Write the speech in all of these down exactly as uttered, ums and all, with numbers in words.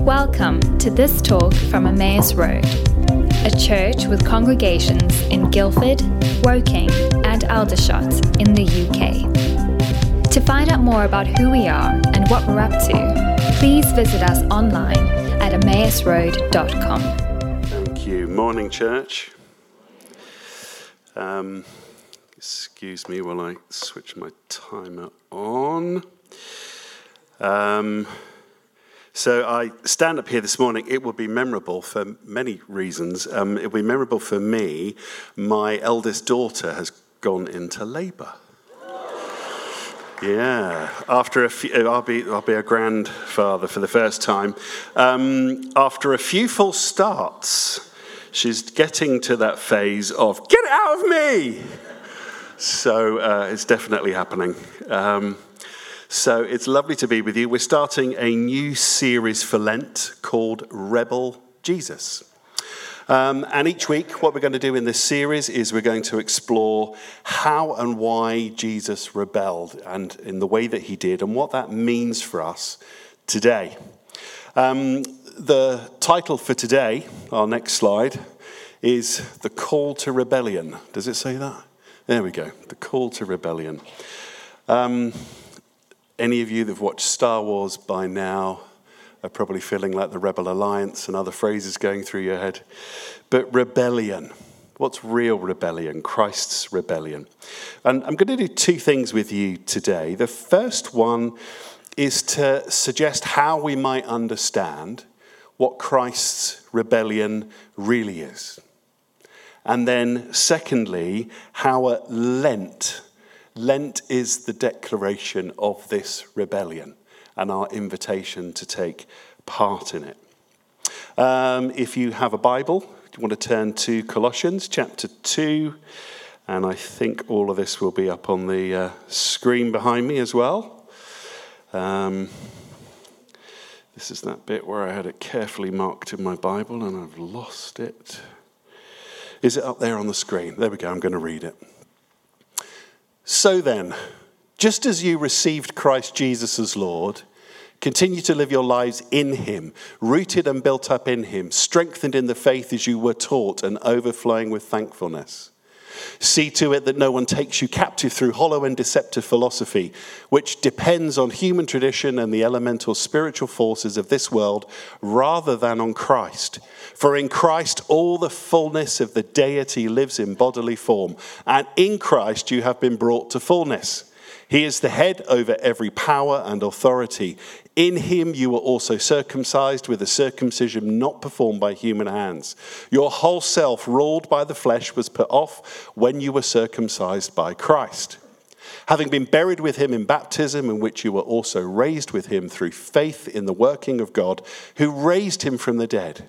Welcome to this talk from Emmaus Road, a church with congregations in Guildford, Woking and Aldershot in the U K. To find out more about who we are and what we're up to, please visit us online at emmaus road dot com. Thank you. Morning, church. Um, excuse me while I switch my timer on. Um... So I stand up here this morning. It will be memorable for many reasons. Um, it will be memorable for me. My eldest daughter has gone into labour. Yeah, after a few, I'll be I'll be a grandfather for the first time. Um, after a few false starts, she's getting to that phase of get out of me. So uh, it's definitely happening. Um, So it's lovely to be with you. We're starting a new series for Lent called Rebel Jesus. Um, and each week, what we're going to do in this series is we're going to explore how and why Jesus rebelled and in the way that he did and what that means for us today. Um, the title for today, our next slide, is The Call to Rebellion. Does it say that? There we go. The Call to Rebellion. Um... Any of you that have watched Star Wars by now are probably feeling like the Rebel Alliance and other phrases going through your head. But rebellion. What's real rebellion? Christ's rebellion. And I'm going to do two things with you today. The first one is to suggest how we might understand what Christ's rebellion really is. And then secondly, how at Lent... Lent is the declaration of this rebellion and our invitation to take part in it. Um, if you have a Bible, you want to turn to Colossians chapter two, and I think all of this will be up on the uh, screen behind me as well. Um, this is that bit where I had it carefully marked in my Bible and I've lost it. Is it up there on the screen? There we go, I'm going to read it. So then, just as you received Christ Jesus as Lord, continue to live your lives in him, rooted and built up in him, strengthened in the faith as you were taught and overflowing with thankfulness. See to it that no one takes you captive through hollow and deceptive philosophy, which depends on human tradition and the elemental spiritual forces of this world rather than on Christ. For in Christ all the fullness of the deity lives in bodily form, and in Christ you have been brought to fullness. He is the head over every power and authority. In him you were also circumcised with a circumcision not performed by human hands. Your whole self, ruled by the flesh, was put off when you were circumcised by Christ. Having been buried with him in baptism, in which you were also raised with him through faith in the working of God, who raised him from the dead.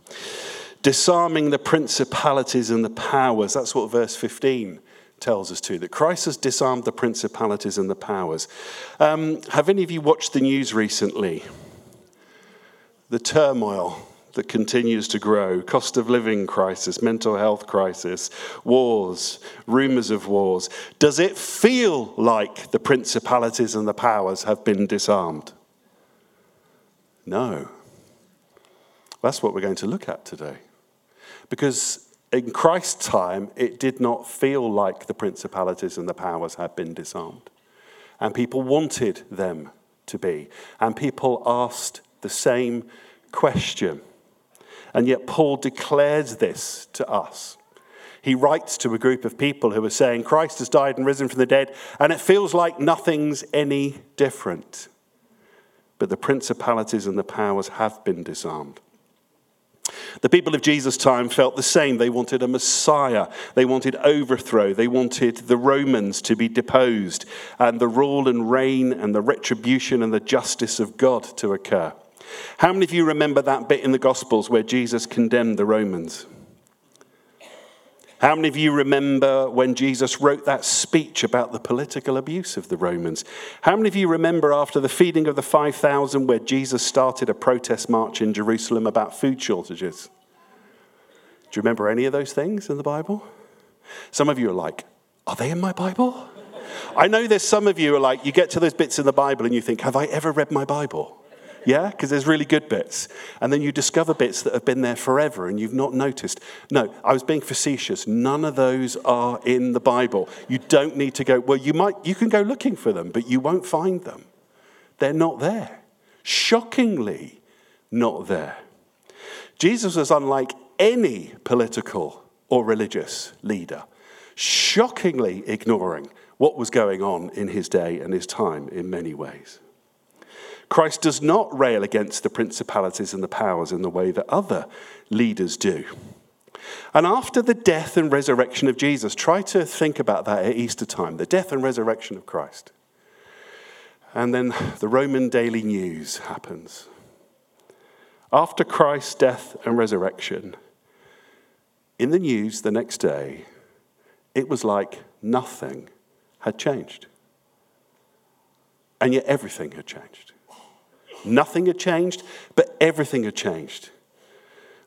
Disarming the principalities and the powers. That's what verse fifteen tells us too, that Christ has disarmed the principalities and the powers. Um, have any of you watched the news recently? The turmoil that continues to grow, cost of living crisis, mental health crisis, wars, rumours of wars. Does it feel like the principalities and the powers have been disarmed? No. That's what we're going to look at today. Because in Christ's time, it did not feel like the principalities and the powers had been disarmed. And people wanted them to be. And people asked the same question. And yet Paul declares this to us. He writes to a group of people who are saying, Christ has died and risen from the dead, and it feels like nothing's any different. But the principalities and the powers have been disarmed. The people of Jesus' time felt the same. They wanted a Messiah. They wanted overthrow. They wanted the Romans to be deposed and the rule and reign and the retribution and the justice of God to occur. How many of you remember that bit in the Gospels where Jesus condemned the Romans? How many of you remember when Jesus wrote that speech about the political abuse of the Romans? How many of you remember after the feeding of the five thousand where Jesus started a protest march in Jerusalem about food shortages? Do you remember any of those things in the Bible? Some of you are like, are they in my Bible? I know there's some of you are like, you get to those bits in the Bible and you think, have I ever read my Bible? Yeah, because there's really good bits. And then you discover bits that have been there forever and you've not noticed. No, I was being facetious. None of those are in the Bible. You don't need to go, well, you might, you can go looking for them, but you won't find them. They're not there. Shockingly not there. Jesus was unlike any political or religious leader, shockingly ignoring what was going on in his day and his time in many ways. Christ does not rail against the principalities and the powers in the way that other leaders do. And after the death and resurrection of Jesus, try to think about that at Easter time, the death and resurrection of Christ. And then the Roman daily news happens. After Christ's death and resurrection, in the news the next day, it was like nothing had changed. And yet everything had changed. Nothing had changed, but everything had changed.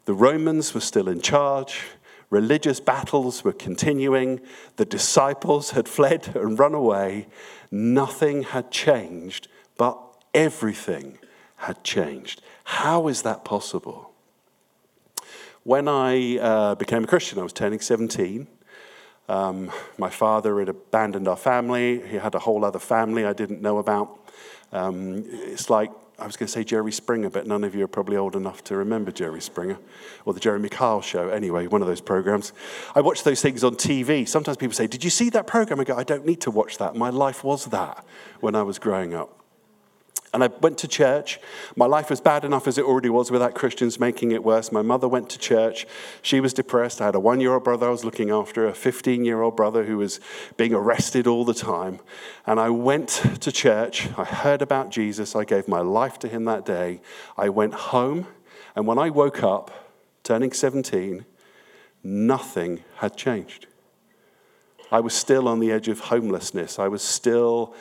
The Romans were still in charge. Religious battles were continuing. The disciples had fled and run away. Nothing had changed, but everything had changed. How is that possible? When I uh, became a Christian, I was turning seventeen. Um, my father had abandoned our family. He had a whole other family I didn't know about. Um, it's like, I was going to say Jerry Springer, but none of you are probably old enough to remember Jerry Springer or the Jeremy Kyle Show. Anyway, one of those programs. I watch those things on T V. Sometimes people say, did you see that program? I go, I don't need to watch that. My life was that when I was growing up. And I went to church. My life was bad enough as it already was without Christians making it worse. My mother went to church. She was depressed. I had a one-year-old brother I was looking after, a fifteen-year-old brother who was being arrested all the time. And I went to church. I heard about Jesus. I gave my life to him that day. I went home. And when I woke up, turning seventeen, nothing had changed. I was still on the edge of homelessness. I was still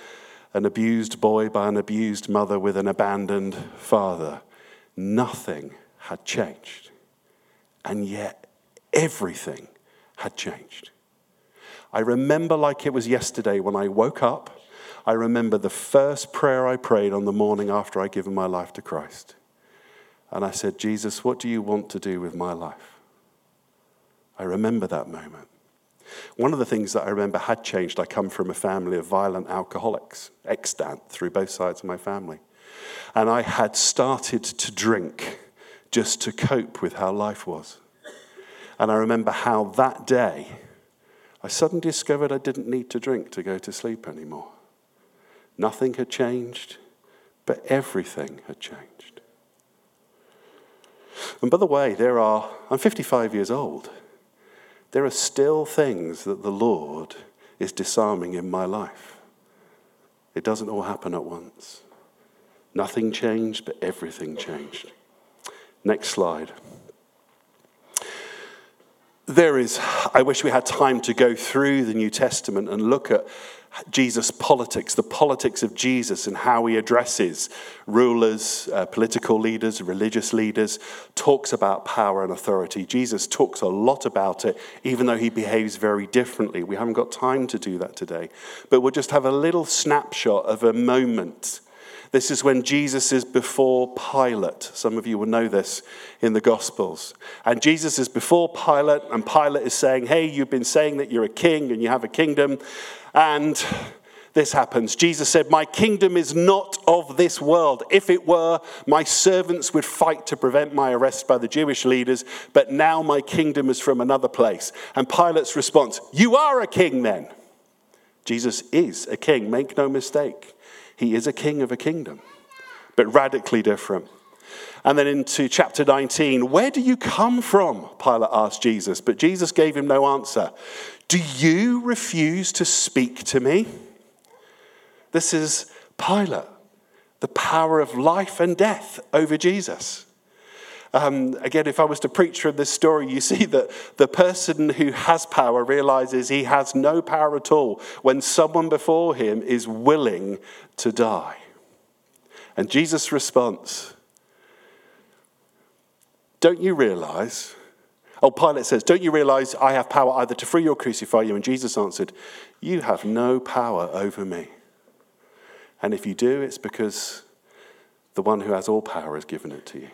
an abused boy by an abused mother with an abandoned father. Nothing had changed. And yet everything had changed. I remember like it was yesterday when I woke up. I remember the first prayer I prayed on the morning after I'd given my life to Christ. And I said, Jesus, what do you want to do with my life? I remember that moment. One of the things that I remember had changed, I come from a family of violent alcoholics, extant through both sides of my family. And I had started to drink just to cope with how life was. And I remember how that day, I suddenly discovered I didn't need to drink to go to sleep anymore. Nothing had changed, but everything had changed. And by the way, there are, I'm fifty-five years old. There are still things that the Lord is disarming in my life. It doesn't all happen at once. Nothing changed, but everything changed. Next slide. There is, I wish we had time to go through the New Testament and look at Jesus' politics, the politics of Jesus and how he addresses rulers, uh, political leaders, religious leaders, talks about power and authority. Jesus talks a lot about it, even though he behaves very differently. We haven't got time to do that today, but we'll just have a little snapshot of a moment. This is when Jesus is before Pilate. Some of you will know this in the Gospels. And Jesus is before Pilate, and Pilate is saying, hey, you've been saying that you're a king and you have a kingdom. And this happens. Jesus said, my kingdom is not of this world. If it were, my servants would fight to prevent my arrest by the Jewish leaders, but now my kingdom is from another place. And Pilate's response, you are a king then. Jesus is a king, make no mistake. He is a king of a kingdom, but radically different. And then into chapter nineteen, where do you come from? Pilate asked Jesus, but Jesus gave him no answer. Do you refuse to speak to me? This is Pilate, the power of life and death over Jesus. Um, again, if I was to preach from this story, you see that the person who has power realizes he has no power at all when someone before him is willing to die. And Jesus' response, don't you realize, oh, Pilate says, don't you realize I have power either to free or crucify you? And Jesus answered, you have no power over me. And if you do, it's because the one who has all power has given it to you.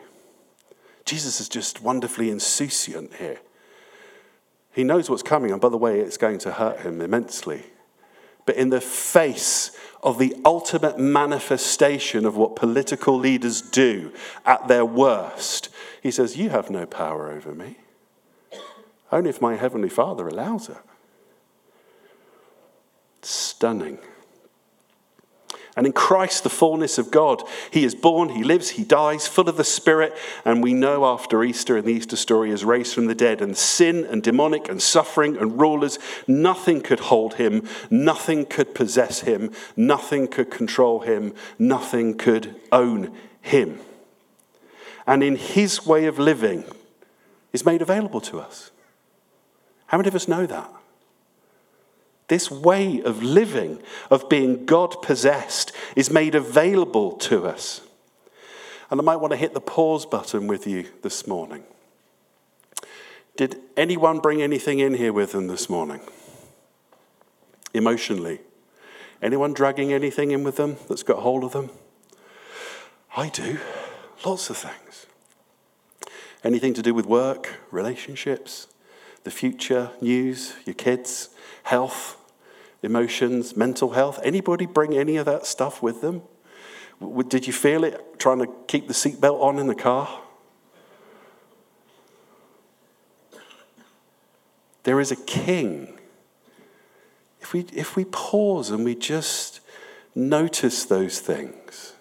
Jesus is just wonderfully insouciant here. He knows what's coming, and by the way, it's going to hurt him immensely. But in the face of the ultimate manifestation of what political leaders do at their worst, he says, you have no power over me. Only if my heavenly Father allows it. Stunning. And in Christ, the fullness of God, he is born, he lives, he dies, full of the Spirit. And we know after Easter and the Easter story is raised from the dead. And sin and demonic and suffering and rulers, nothing could hold him. Nothing could possess him. Nothing could control him. Nothing could own him. And in his way of living is made available to us. How many of us know that? This way of living, of being God-possessed, is made available to us. And I might want to hit the pause button with you this morning. Did anyone bring anything in here with them this morning? Emotionally? Anyone dragging anything in with them that's got hold of them? I do. Lots of things. Anything to do with work, relationships, the future, news, your kids, health, emotions, mental health. Anybody bring any of that stuff with them? Did you feel it trying to keep the seatbelt on in the car? There is a king. If we, if we pause and we just notice those things,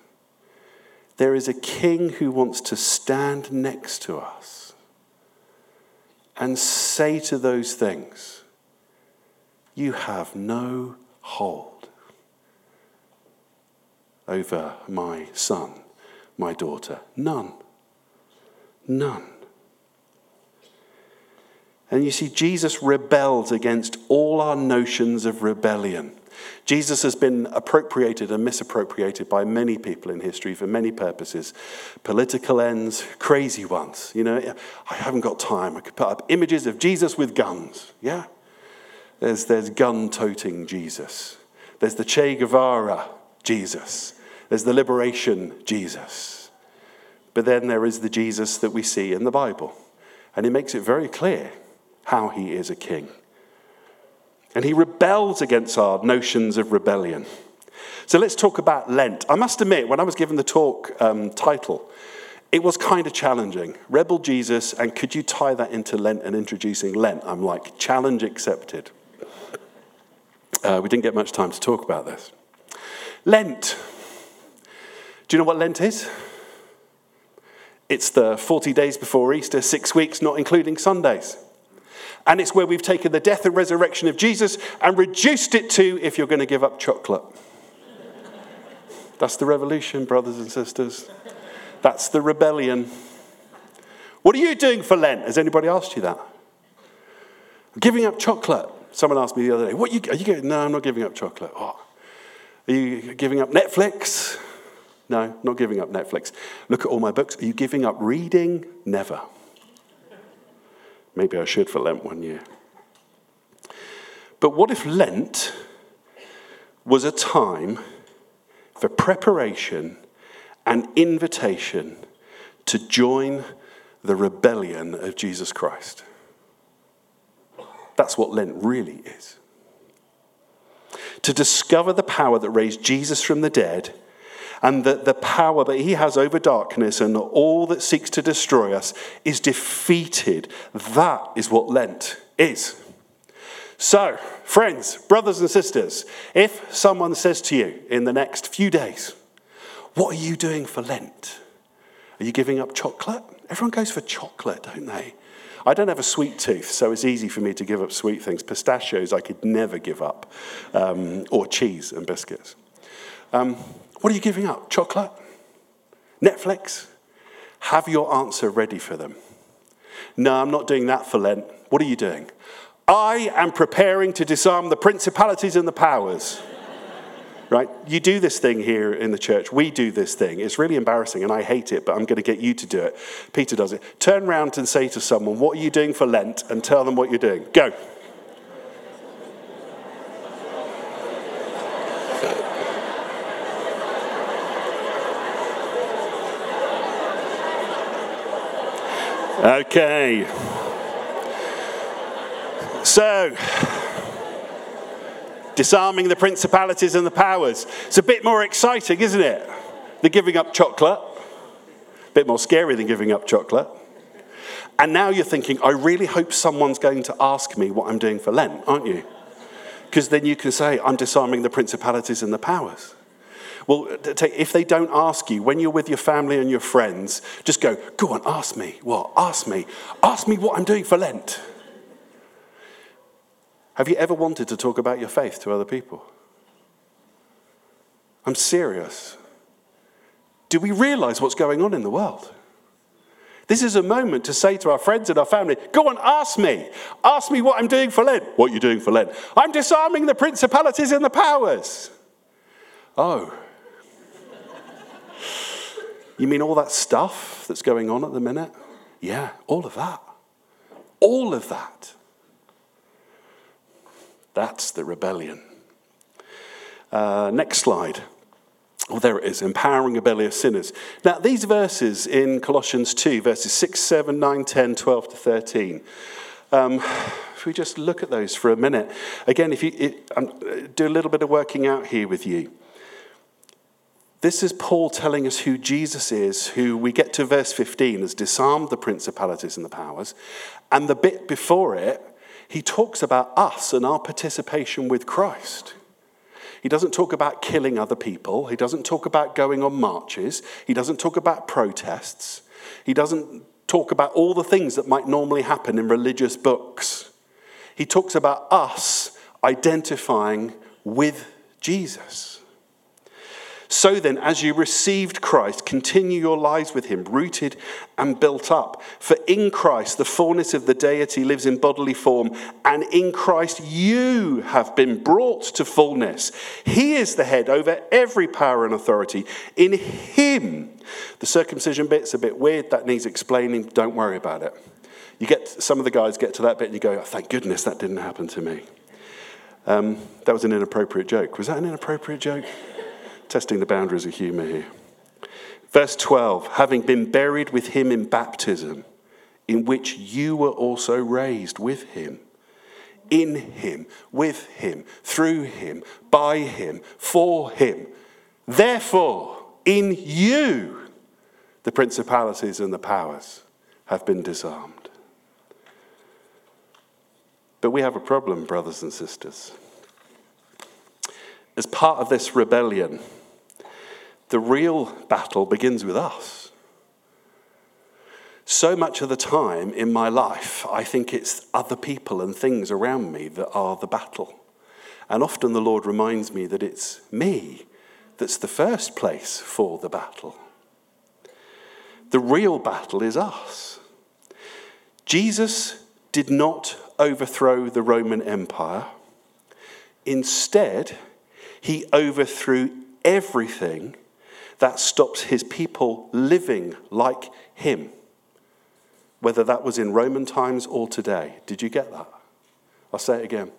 there is a king who wants to stand next to us and say to those things, you have no hold over my son, my daughter. None. None. And you see, Jesus rebelled against all our notions of rebellion. Jesus has been appropriated and misappropriated by many people in history for many purposes. Political ends, crazy ones. You know, I haven't got time. I could put up images of Jesus with guns. Yeah? There's, there's gun-toting Jesus. There's the Che Guevara Jesus. There's the liberation Jesus. But then there is the Jesus that we see in the Bible. And he makes it very clear how he is a king. And he rebels against our notions of rebellion. So let's talk about Lent. I must admit, when I was given the talk um, title, it was kind of challenging. Rebel Jesus, and could you tie that into Lent and introducing Lent? I'm like, challenge accepted. Uh, we didn't get much time to talk about this. Lent. Do you know what Lent is? It's the forty days before Easter, six weeks, not including Sundays. And it's where we've taken the death and resurrection of Jesus and reduced it to, if you're going to give up chocolate. That's the revolution, brothers and sisters. That's the rebellion. What are you doing for Lent? Has anybody asked you that? Giving up chocolate. Someone asked me the other day, "What are you, are you going? No, I'm not giving up chocolate. Oh. Are you giving up Netflix? No, not giving up Netflix. Look at all my books. Are you giving up reading? Never. Maybe I should for Lent one year. But what if Lent was a time for preparation and invitation to join the rebellion of Jesus Christ? That's what Lent really is. To discover the power that raised Jesus from the dead, and that the power that he has over darkness and all that seeks to destroy us is defeated. That is what Lent is. So, friends, brothers and sisters, if someone says to you in the next few days, what are you doing for Lent? Are you giving up chocolate? Everyone goes for chocolate, don't they? I don't have a sweet tooth, so it's easy for me to give up sweet things. Pistachios I could never give up, um, or cheese and biscuits. Um, what are you giving up? Chocolate? Netflix? Have your answer ready for them. No, I'm not doing that for Lent. What are you doing? I am preparing to disarm the principalities and the powers. Right? You do this thing here in the church. We do this thing. It's really embarrassing, and I hate it, but I'm going to get you to do it. Peter does it. Turn round and say to someone, what are you doing for Lent? And tell them what you're doing. Go. Okay. So, disarming the principalities and the powers. It's a bit more exciting, isn't it? They're giving up chocolate. A bit more scary than giving up chocolate. And now you're thinking, I really hope someone's going to ask me what I'm doing for Lent, aren't you? Because then you can say, I'm disarming the principalities and the powers. Well, if they don't ask you, when you're with your family and your friends, just go, go on, ask me. What? Ask me. Ask me what I'm doing for Lent. Have you ever wanted to talk about your faith to other people? I'm serious. Do we realise what's going on in the world? This is a moment to say to our friends and our family, go and ask me. Ask me what I'm doing for Lent. What are you doing for Lent? I'm disarming the principalities and the powers. Oh. You mean all that stuff that's going on at the minute? Yeah, all of that. All of that. That's the rebellion. Uh, next slide. Oh, there it is. Empowering rebellious sinners. Now, these verses in Colossians two, verses six, seven, nine, ten, twelve to thirteen. Um, if we just look at those for a minute. Again, if you it, um, do a little bit of working out here with you. This is Paul telling us who Jesus is, who we get to verse fifteen has disarmed the principalities and the powers. And the bit before it, he talks about us and our participation with Christ. He doesn't talk about killing other people. He doesn't talk about going on marches. He doesn't talk about protests. He doesn't talk about all the things that might normally happen in religious books. He talks about us identifying with Jesus. So then, as you received Christ, continue your lives with him, rooted and built up. For in Christ, the fullness of the deity lives in bodily form, and in Christ you have been brought to fullness. He is the head over every power and authority. In him, the circumcision bit's a bit weird, that needs explaining, don't worry about it. You get some of the guys get to that bit and you go, oh, thank goodness that didn't happen to me. Um, that was an inappropriate joke. Was that an inappropriate joke? Testing the boundaries of humour here. Verse twelve, having been buried with him in baptism, in which you were also raised with him, in him, with him, through him, by him, for him. Therefore, in you, the principalities and the powers have been disarmed. But we have a problem, brothers and sisters. As part of this rebellion, the real battle begins with us. So much of the time in my life, I think it's other people and things around me that are the battle. And often the Lord reminds me that it's me that's the first place for the battle. The real battle is us. Jesus did not overthrow the Roman Empire. Instead, he overthrew everything that stops his people living like him, whether that was in Roman times or today. Did you get that? I'll say it again.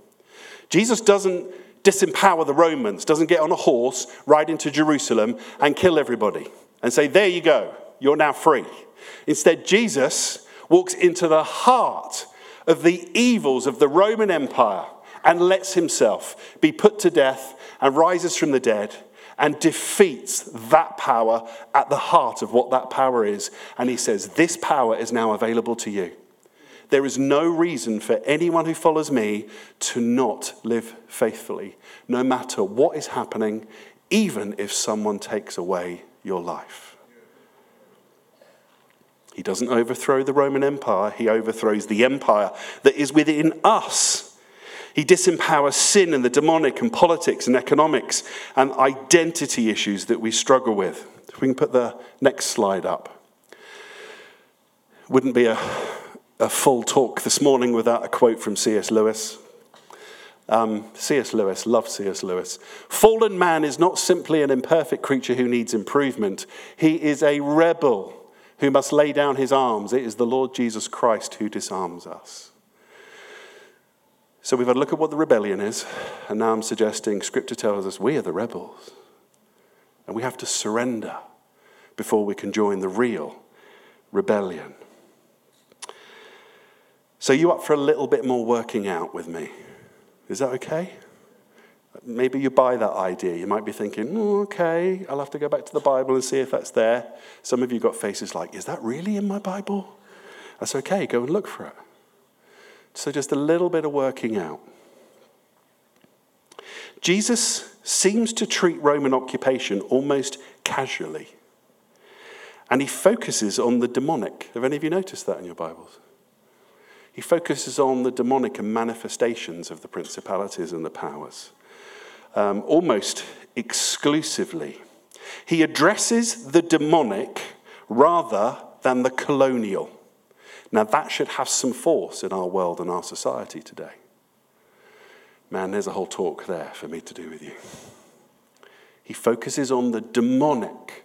Jesus doesn't disempower the Romans, doesn't get on a horse, ride into Jerusalem and kill everybody and say, there you go, you're now free. Instead, Jesus walks into the heart of the evils of the Roman Empire and lets himself be put to death and rises from the dead and defeats that power at the heart of what that power is. And he says, this power is now available to you. There is no reason for anyone who follows me to not live faithfully, no matter what is happening, even if someone takes away your life. He doesn't overthrow the Roman Empire. He overthrows the empire that is within us. He disempowers sin and the demonic and politics and economics and identity issues that we struggle with. If we can put the next slide up. Wouldn't be a, a full talk this morning without a quote from C S. Lewis. Um, C S. Lewis, love C S. Lewis. Fallen man is not simply an imperfect creature who needs improvement. He is a rebel who must lay down his arms. It is the Lord Jesus Christ who disarms us. So we've had a look at what the rebellion is, and now I'm suggesting Scripture tells us we are the rebels, and we have to surrender before we can join the real rebellion. So you up for a little bit more working out with me? Is that okay? Maybe you buy that idea. You might be thinking, oh, okay, I'll have to go back to the Bible and see if that's there. Some of you got faces like, is that really in my Bible? That's okay, go and look for it. So just a little bit of working out. Jesus seems to treat Roman occupation almost casually. And he focuses on the demonic. Have any of you noticed that in your Bibles? He focuses on the demonic and manifestations of the principalities and the powers. Um, almost exclusively. He addresses the demonic rather than the colonial. Now that should have some force in our world and our society today. Man, there's a whole talk there for me to do with you. He focuses on the demonic,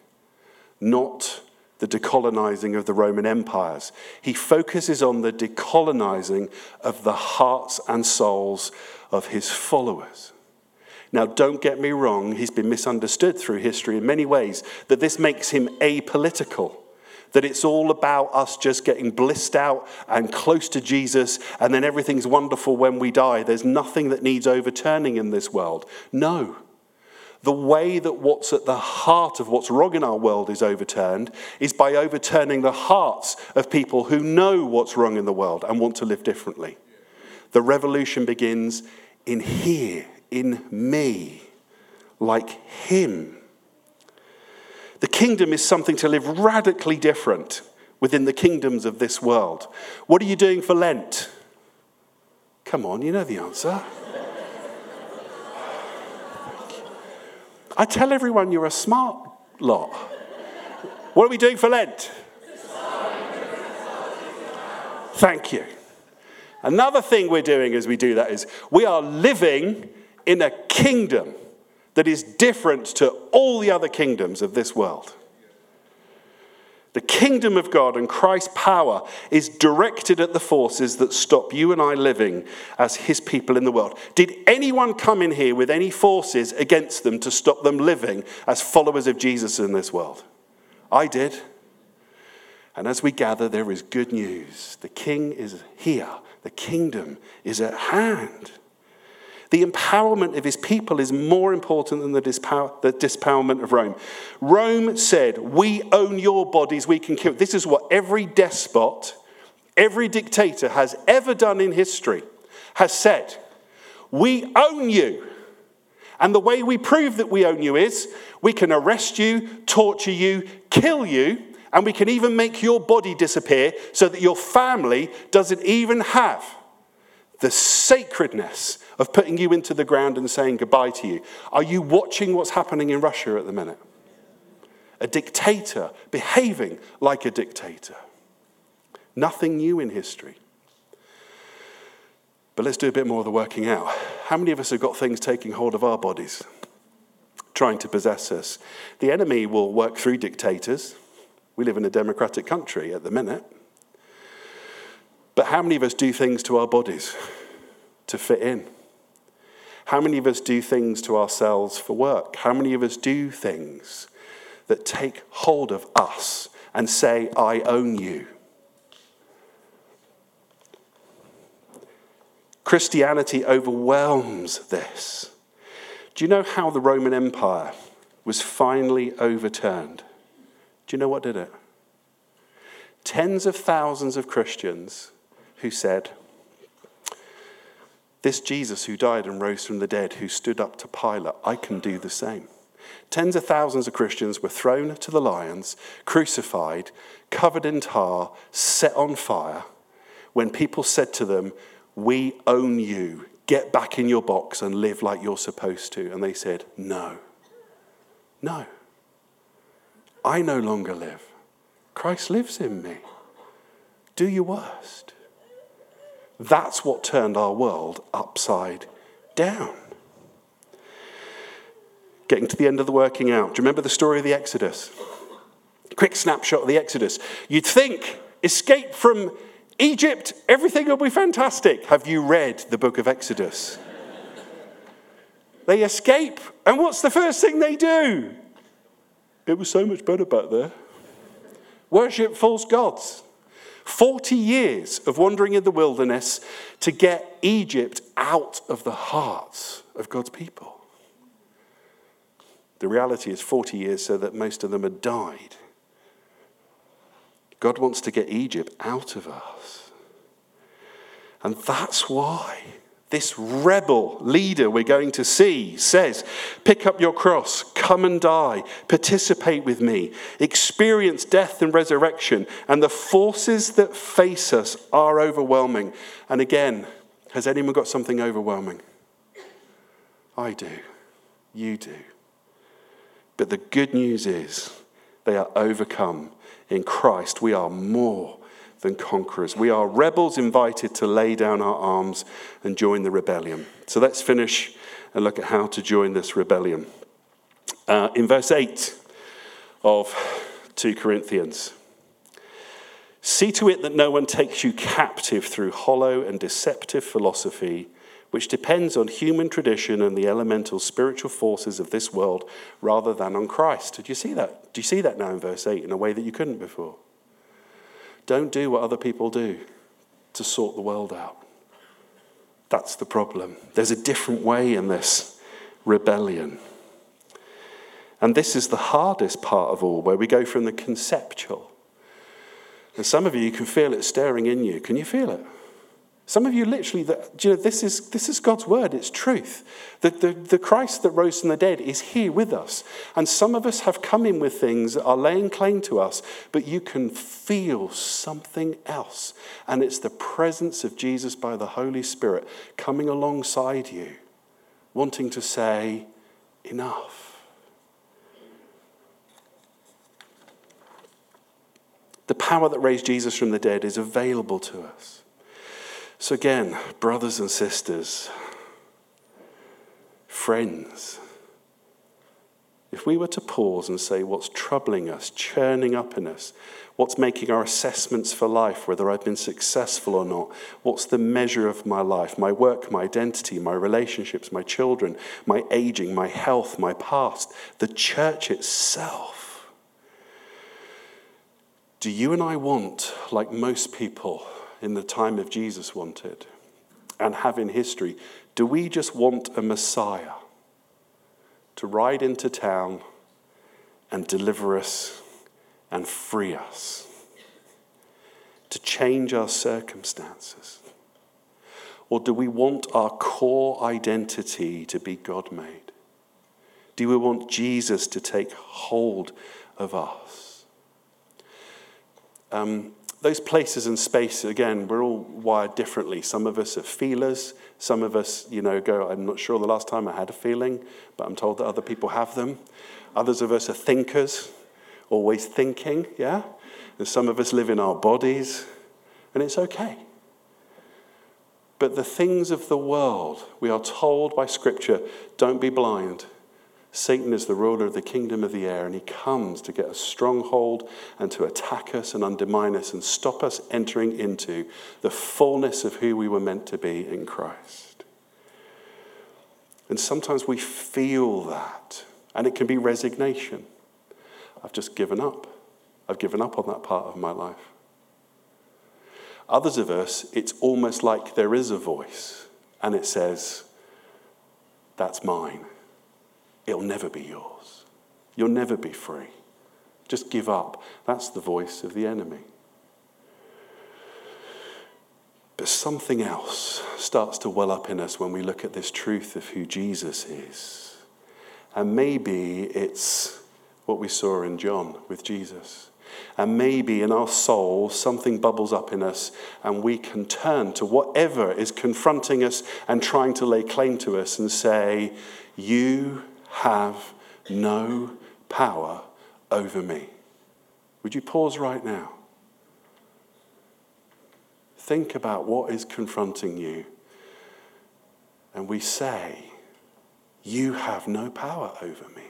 not the decolonizing of the Roman empires. He focuses on the decolonizing of the hearts and souls of his followers. Now, don't get me wrong, he's been misunderstood through history in many ways, that this makes him apolitical, that it's all about us just getting blissed out and close to Jesus, and then everything's wonderful when we die. There's nothing that needs overturning in this world. No. The way that what's at the heart of what's wrong in our world is overturned is by overturning the hearts of people who know what's wrong in the world and want to live differently. The revolution begins in here. In me, like him. The kingdom is something to live radically different within the kingdoms of this world. What are you doing for Lent? Come on, you know the answer. I tell everyone you're a smart lot. What are we doing for Lent? Thank you. Another thing we're doing as we do that is we are living in a kingdom that is different to all the other kingdoms of this world. The kingdom of God and Christ's power is directed at the forces that stop you and I living as his people in the world. Did anyone come in here with any forces against them to stop them living as followers of Jesus in this world? I did. And as we gather, there is good news. The king is here. The kingdom is at hand. The empowerment of his people is more important than the dispower, the dispowerment of Rome. Rome said, we own your bodies, we can kill. This is what every despot, every dictator has ever done in history, has said, we own you. And the way we prove that we own you is we can arrest you, torture you, kill you, and we can even make your body disappear so that your family doesn't even have the sacredness of putting you into the ground and saying goodbye to you. Are you watching what's happening in Russia at the minute? A dictator behaving like a dictator. Nothing new in history. But let's do a bit more of the working out. How many of us have got things taking hold of our bodies, trying to possess us? The enemy will work through dictators. We live in a democratic country at the minute. But how many of us do things to our bodies to fit in? How many of us do things to ourselves for work? How many of us do things that take hold of us and say, I own you? Christianity overwhelms this. Do you know how the Roman Empire was finally overturned? Do you know what did it? Tens of thousands of Christians who said, this Jesus who died and rose from the dead, who stood up to Pilate, I can do the same. Tens of thousands of Christians were thrown to the lions, crucified, covered in tar, set on fire, when people said to them, "We own you. Get back in your box and live like you're supposed to." And they said, "No. No. I no longer live. Christ lives in me. Do your worst." That's what turned our world upside down. Getting to the end of the working out. Do you remember the story of the Exodus? Quick snapshot of the Exodus. You'd think, escape from Egypt, everything will be fantastic. Have you read the book of Exodus? They escape, and what's the first thing they do? It was so much better back there. Worship false gods. Forty years of wandering in the wilderness to get Egypt out of the hearts of God's people. The reality is forty years so that most of them had died. God wants to get Egypt out of us. And that's why this rebel leader we're going to see says, pick up your cross, come and die, participate with me, experience death and resurrection, and the forces that face us are overwhelming. And again, has anyone got something overwhelming? I do. You do. But the good news is they are overcome. In Christ, we are more than conquerors. We are rebels invited to lay down our arms and join the rebellion. So let's finish and look at how to join this rebellion. Uh, in verse eight of Second Corinthians. "See to it that no one takes you captive through hollow and deceptive philosophy, which depends on human tradition and the elemental spiritual forces of this world rather than on Christ." Did you see that? Do you see that now in verse eight in a way that you couldn't before? Don't do what other people do to sort the world out. That's the problem. There's a different way in this rebellion. And this is the hardest part of all, where we go from the conceptual. And some of you, you can feel it stirring in you. Can you feel it? Some of you literally, you know, this is this is God's word, it's truth. The, the, the Christ that rose from the dead is here with us. And some of us have come in with things that are laying claim to us, but you can feel something else. And it's the presence of Jesus by the Holy Spirit coming alongside you, wanting to say, enough. The power that raised Jesus from the dead is available to us. So again, brothers and sisters, friends, if we were to pause and say what's troubling us, churning up in us, what's making our assessments for life, whether I've been successful or not, what's the measure of my life, my work, my identity, my relationships, my children, my aging, my health, my past, the church itself. Do you and I want, like most people in the time of Jesus wanted and have in history, do we just want a Messiah to ride into town and deliver us and free us, to change our circumstances? Or do we want our core identity to be God-made? Do we want Jesus to take hold of us? Um... Those places and spaces, again, we're all wired differently. Some of us are feelers. Some of us, you know, go, I'm not sure the last time I had a feeling, but I'm told that other people have them. Others of us are thinkers, always thinking, yeah? And some of us live in our bodies, and it's okay. But the things of the world, we are told by Scripture, don't be blind. Satan is the ruler of the kingdom of the air, and he comes to get a stronghold and to attack us and undermine us and stop us entering into the fullness of who we were meant to be in Christ. And sometimes we feel that, and it can be resignation. I've just given up. I've given up on that part of my life. Others of us, it's almost like there is a voice, and it says, that's mine. It'll never be yours. You'll never be free. Just give up. That's the voice of the enemy. But something else starts to well up in us when we look at this truth of who Jesus is And maybe it's what we saw in John with Jesus. And maybe in our soul, something bubbles up in us and we can turn to whatever is confronting us and trying to lay claim to us and say, you have no power over me. Would you pause right now? Think about what is confronting you. And we say, you have no power over me.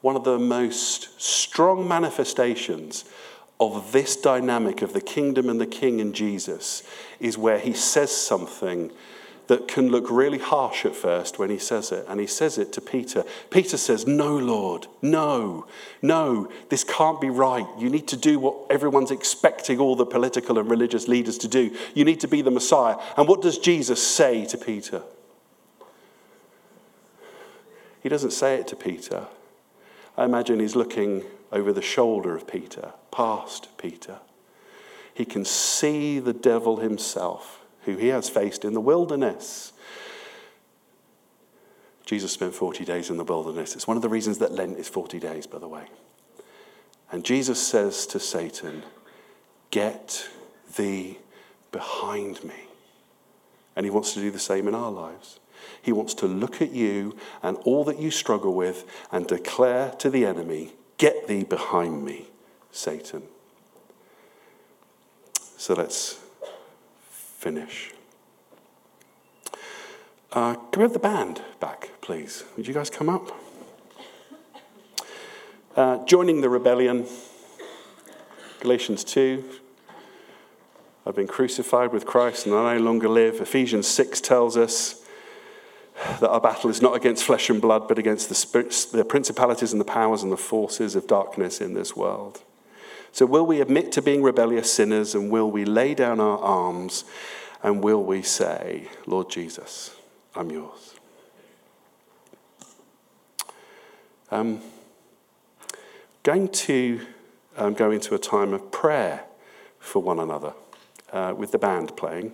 One of the most strong manifestations of this dynamic of the kingdom and the king in Jesus is where he says something that can look really harsh at first when he says it. And he says it to Peter. Peter says, no, Lord, no, no, this can't be right. You need to do what everyone's expecting all the political and religious leaders to do. You need to be the Messiah. And what does Jesus say to Peter? He doesn't say it to Peter. I imagine he's looking over the shoulder of Peter, past Peter. He can see the devil himself, who he has faced in the wilderness. Jesus spent forty days in the wilderness. It's one of the reasons that Lent is forty days, by the way. And Jesus says to Satan, get thee behind me. And he wants to do the same in our lives. He wants to look at you and all that you struggle with and declare to the enemy, get thee behind me, Satan. So let's finish. Uh, can we have the band back, please? Would you guys come up? Uh, joining the rebellion, Galatians two. I've been crucified with Christ and I no longer live. Ephesians six tells us that our battle is not against flesh and blood, but against the spirits, the principalities and the powers and the forces of darkness in this world. So will we admit to being rebellious sinners, and will we lay down our arms, and will we say, Lord Jesus, I'm yours? Um, going to um, go into a time of prayer for one another uh, with the band playing.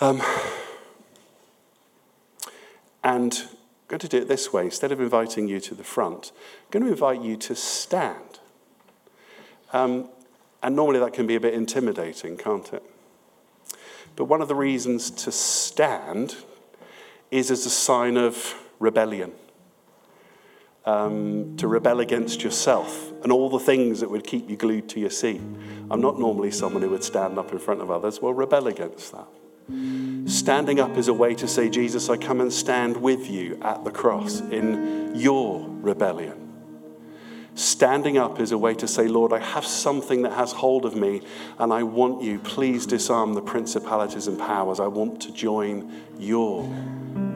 Um... And I'm going to do it this way. Instead of inviting you to the front, I'm going to invite you to stand. Um, and normally that can be a bit intimidating, can't it? But one of the reasons to stand is as a sign of rebellion. Um, to rebel against yourself and all the things that would keep you glued to your seat. I'm not normally someone who would stand up in front of others. Well, rebel against that. Standing up is a way to say, Jesus, I come and stand with you at the cross in your rebellion. Standing up is a way to say, Lord, I have something that has hold of me and I want you. Please disarm the principalities and powers. I want to join your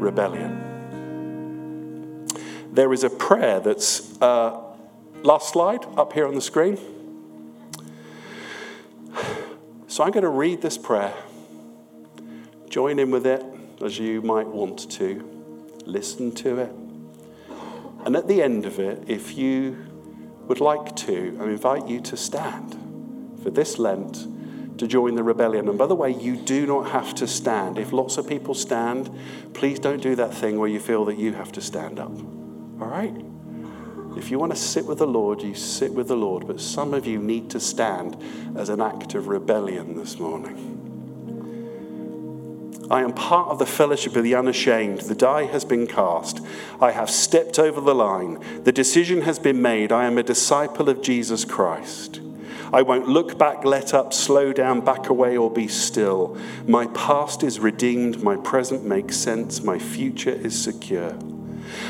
rebellion. There is a prayer that's, uh, last slide up here on the screen. So I'm going to read this prayer. Join in with it as you might want to. Listen to it. And at the end of it, if you would like to, I invite you to stand for this Lent to join the rebellion. And by the way, you do not have to stand. If lots of people stand, please don't do that thing where you feel that you have to stand up. All right? If you want to sit with the Lord, you sit with the Lord. But some of you need to stand as an act of rebellion this morning. I am part of the fellowship of the unashamed. The die has been cast. I have stepped over the line. The decision has been made. I am a disciple of Jesus Christ. I won't look back, let up, slow down, back away, or be still. My past is redeemed. My present makes sense. My future is secure.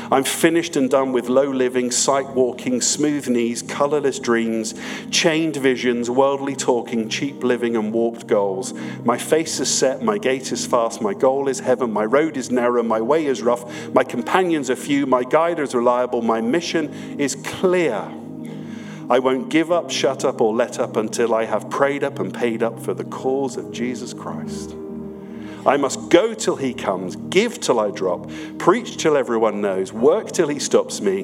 I'm finished and done with low living, sight walking, smooth knees, colourless dreams, chained visions, worldly talking, cheap living and warped goals. My face is set, my gait is fast, my goal is heaven, my road is narrow, my way is rough, my companions are few, my guide is reliable, my mission is clear. I won't give up, shut up or let up until I have prayed up and paid up for the cause of Jesus Christ. I must go till he comes, give till I drop, preach till everyone knows, work till he stops me,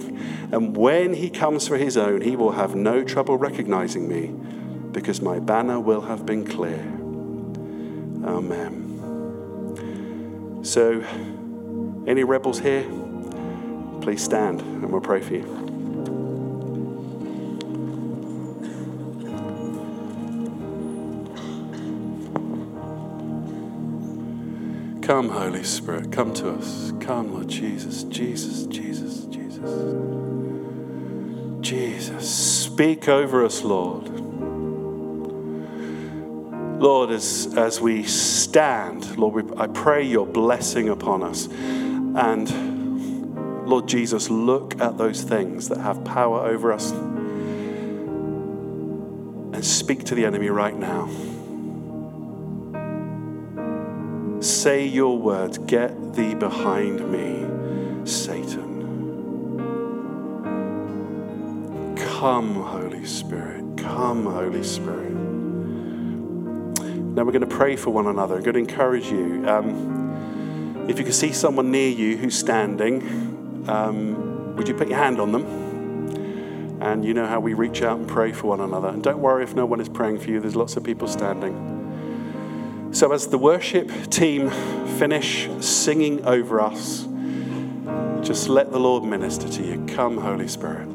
and when he comes for his own, he will have no trouble recognizing me, because my banner will have been clear. Amen. So, Any rebels here? Please stand and we'll pray for you. Come, Holy Spirit, come to us. Come, Lord Jesus, Jesus, Jesus, Jesus. Jesus, speak over us, Lord. Lord, as, as we stand, Lord, we, I pray your blessing upon us. And Lord Jesus, look at those things that have power over us and speak to the enemy right now. Say your words, get thee behind me, Satan. Come, Holy Spirit, come, Holy Spirit. Now we're going to pray for one another. I'm going to encourage you. Um, if you can see someone near you who's standing, um, would you put your hand on them? And you know how we reach out and pray for one another. And don't worry if no one is praying for you. There's lots of people standing. So as the worship team finish singing over us, just let the Lord minister to you. Come, Holy Spirit.